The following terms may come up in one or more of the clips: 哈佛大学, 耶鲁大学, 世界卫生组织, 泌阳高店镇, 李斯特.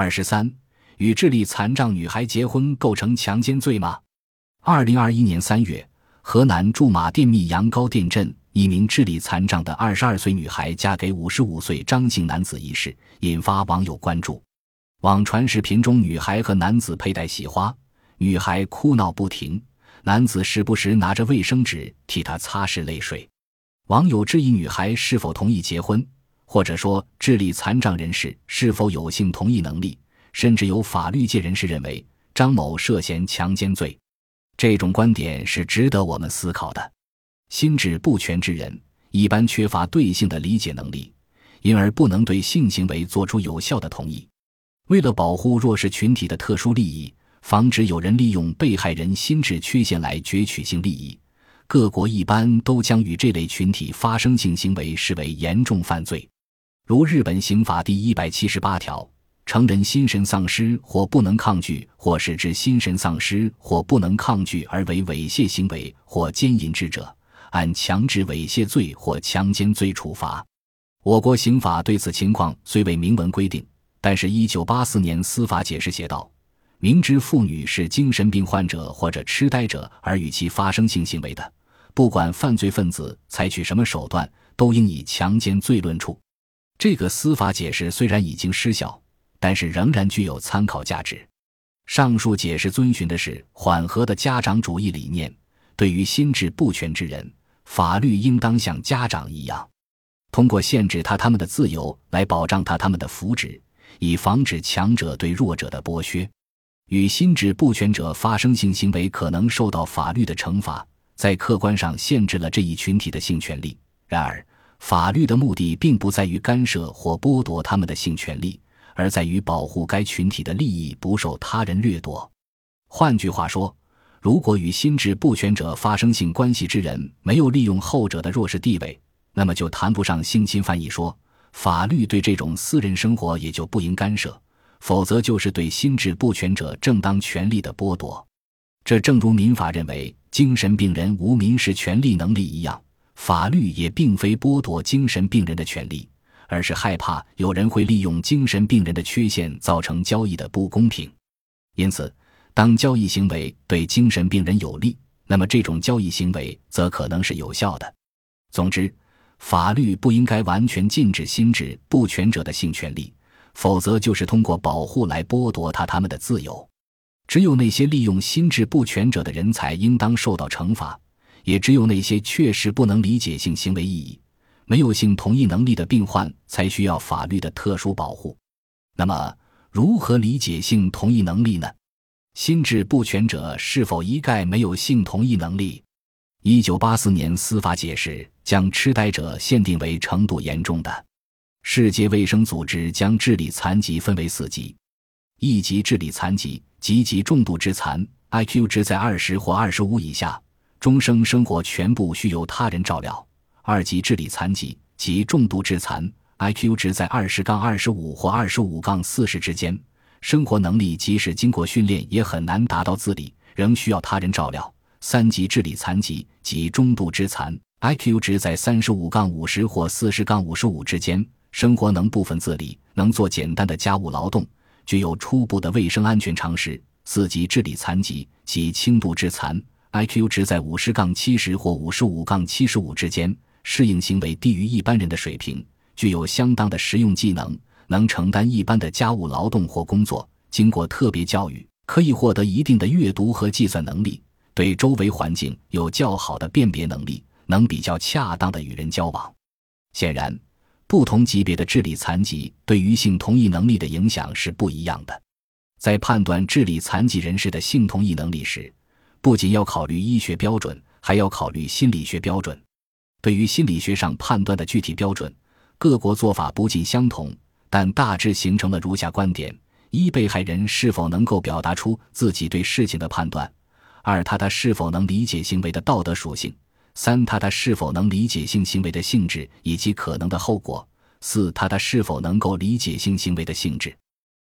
23. 与智力残障女孩结婚构成强奸罪吗？2021年3月，河南驻马店泌阳高店镇一名智力残障的22岁女孩嫁给55岁张姓男子一事引发网友关注。网传视频中女孩和男子佩戴喜花，女孩哭闹不停，男子时不时拿着卫生纸替她擦拭泪水。网友质疑女孩是否同意结婚，或者说智力残障人士是否有性同意能力，甚至有法律界人士认为张某涉嫌强奸罪。这种观点是值得我们思考的。心智不全之人一般缺乏对性的理解能力，因而不能对性行为做出有效的同意。为了保护弱势群体的特殊利益，防止有人利用被害人心智缺陷来攫取性利益，各国一般都将与这类群体发生性行为视为严重犯罪。如日本刑法第178条，成人心神丧失或不能抗拒，或使之心神丧失或不能抗拒而为猥亵行为或奸淫之者，按强制猥亵罪或强奸罪处罚。我国刑法对此情况虽未明文规定，但是1984年司法解释写道，明知妇女是精神病患者或者痴呆者而与其发生性行为的，不管犯罪分子采取什么手段，都应以强奸罪论处。这个司法解释虽然已经失效，但是仍然具有参考价值。上述解释遵循的是缓和的家长主义理念，对于心智不全之人，法律应当像家长一样，通过限制他们的自由来保障他们的福祉，以防止强者对弱者的剥削。与心智不全者发生性行为可能受到法律的惩罚，在客观上限制了这一群体的性权利。然而，法律的目的并不在于干涉或剥夺他们的性权利，而在于保护该群体的利益不受他人掠夺。换句话说，如果与心智不全者发生性关系之人没有利用后者的弱势地位，那么就谈不上性侵犯一说，法律对这种私人生活也就不应干涉，否则就是对心智不全者正当权利的剥夺。这正如民法认为精神病人无民事权利能力一样，法律也并非剥夺精神病人的权利，而是害怕有人会利用精神病人的缺陷造成交易的不公平。因此，当交易行为对精神病人有利，那么这种交易行为则可能是有效的。总之，法律不应该完全禁止心智不全者的性权利，否则就是通过保护来剥夺他们的自由。只有那些利用心智不全者的人才应当受到惩罚，也只有那些确实不能理解性行为意义、没有性同意能力的病患才需要法律的特殊保护。那么，如何理解性同意能力呢？心智不全者是否一概没有性同意能力？1984年司法解释将痴呆者限定为程度严重的。世界卫生组织将智力残疾分为4级：1级智力残疾，即极重度之残 ，IQ 值在20或25以下，终生生活全部需由他人照料。2级智力残疾，即重度致残 ,IQ 值在 20-25 或 25-40 之间，生活能力即使经过训练也很难达到自理，仍需要他人照料。3级智力残疾，即中度致残 ,IQ 值在 35-50 或 40-55 之间，生活能部分自理，能做简单的家务劳动，具有初步的卫生安全常识。4级智力残疾，即轻度致残 ,IQ 值在 50-70 或 55-75 之间，适应行为低于一般人的水平，具有相当的实用技能，能承担一般的家务劳动或工作，经过特别教育，可以获得一定的阅读和计算能力，对周围环境有较好的辨别能力，能比较恰当的与人交往。显然，不同级别的智力残疾对于性同意能力的影响是不一样的。在判断智力残疾人士的性同意能力时，不仅要考虑医学标准，还要考虑心理学标准。对于心理学上判断的具体标准，各国做法不尽相同，但大致形成了如下观点：一、被害人是否能够表达出自己对事情的判断；二、他是否能理解行为的道德属性；三、他是否能理解性行为的性质以及可能的后果；四、他是否能够理解性行为的性质。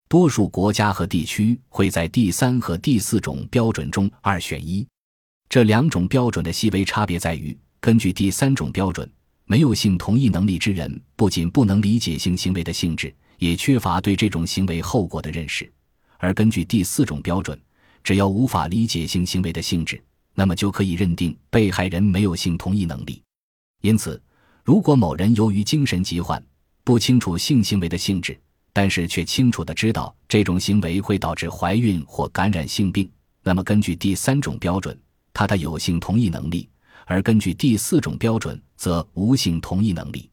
多数国家和地区会在第三和第四种标准中二选一。这两种标准的细微差别在于，根据第三种标准，没有性同意能力之人不仅不能理解性行为的性质，也缺乏对这种行为后果的认识。而根据第四种标准，只要无法理解性行为的性质，那么就可以认定被害人没有性同意能力。因此，如果某人由于精神疾患，不清楚性行为的性质，但是却清楚地知道这种行为会导致怀孕或感染性病，那么根据第三种标准，他有性同意能力，而根据第四种标准则无性同意能力。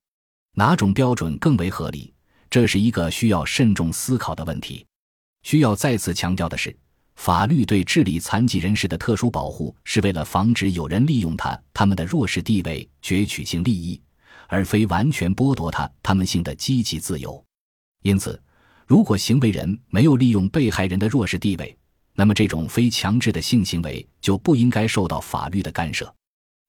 哪种标准更为合理？这是一个需要慎重思考的问题。需要再次强调的是，法律对智力残疾人士的特殊保护是为了防止有人利用他们的弱势地位攫取性利益，而非完全剥夺他们性的积极自由。因此，如果行为人没有利用被害人的弱势地位，那么这种非强制的性行为就不应该受到法律的干涉。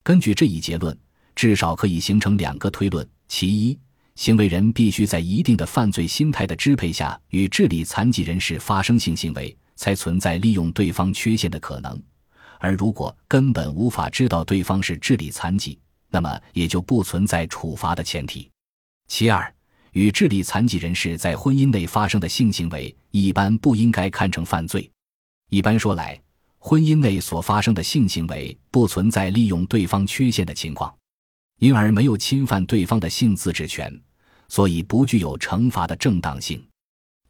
根据这一结论，至少可以形成两个推论：其一，行为人必须在一定的犯罪心态的支配下与智力残疾人士发生性行为，才存在利用对方缺陷的可能，而如果根本无法知道对方是智力残疾，那么也就不存在处罚的前提。其二，与智力残疾人士在婚姻内发生的性行为一般不应该看成犯罪。一般说来，婚姻内所发生的性行为不存在利用对方缺陷的情况，因而没有侵犯对方的性自治权，所以不具有惩罚的正当性。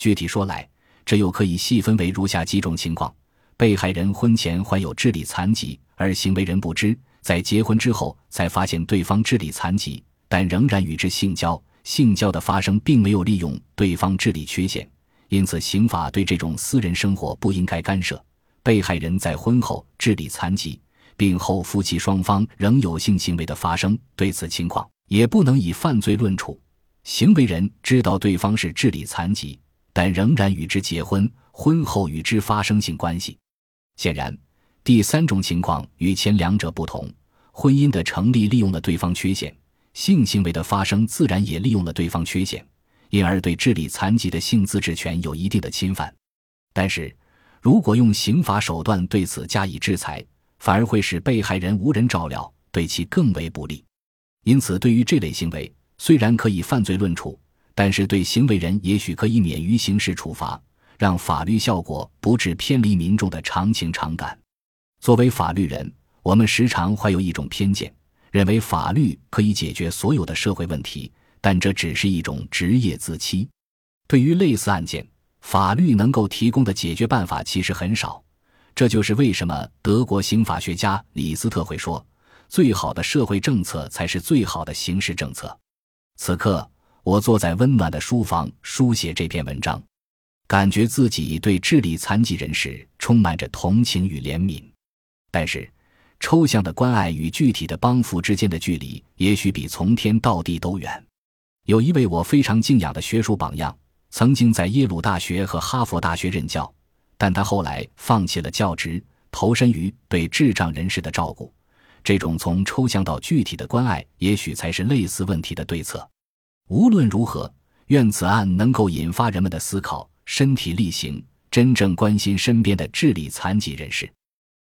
具体说来，这又可以细分为如下几种情况：被害人婚前患有智力残疾，而行为人不知，在结婚之后才发现对方智力残疾，但仍然与之性交，性交的发生并没有利用对方智力缺陷，因此刑法对这种私人生活不应该干涉。被害人在婚后智力残疾，并后夫妻双方仍有性行为的发生，对此情况也不能以犯罪论处。行为人知道对方是智力残疾，但仍然与之结婚，婚后与之发生性关系。显然，第三种情况与前两者不同，婚姻的成立利用了对方缺陷，性行为的发生自然也利用了对方缺陷，因而对智力残疾的性自治权有一定的侵犯。但是，如果用刑法手段对此加以制裁，反而会使被害人无人照料，对其更为不利。因此，对于这类行为，虽然可以犯罪论处，但是对行为人也许可以免于刑事处罚，让法律效果不致偏离民众的常情常感。作为法律人，我们时常怀有一种偏见，认为法律可以解决所有的社会问题，但这只是一种职业自欺。对于类似案件，法律能够提供的解决办法其实很少，这就是为什么德国刑法学家李斯特会说，最好的社会政策才是最好的刑事政策。此刻，我坐在温暖的书房书写这篇文章，感觉自己对智力残疾人士充满着同情与怜悯。但是，抽象的关爱与具体的帮扶之间的距离，也许比从天到地都远。有一位我非常敬仰的学术榜样，曾经在耶鲁大学和哈佛大学任教，但他后来放弃了教职，投身于对智障人士的照顾。这种从抽象到具体的关爱，也许才是类似问题的对策。无论如何，愿此案能够引发人们的思考，身体力行，真正关心身边的智力残疾人士。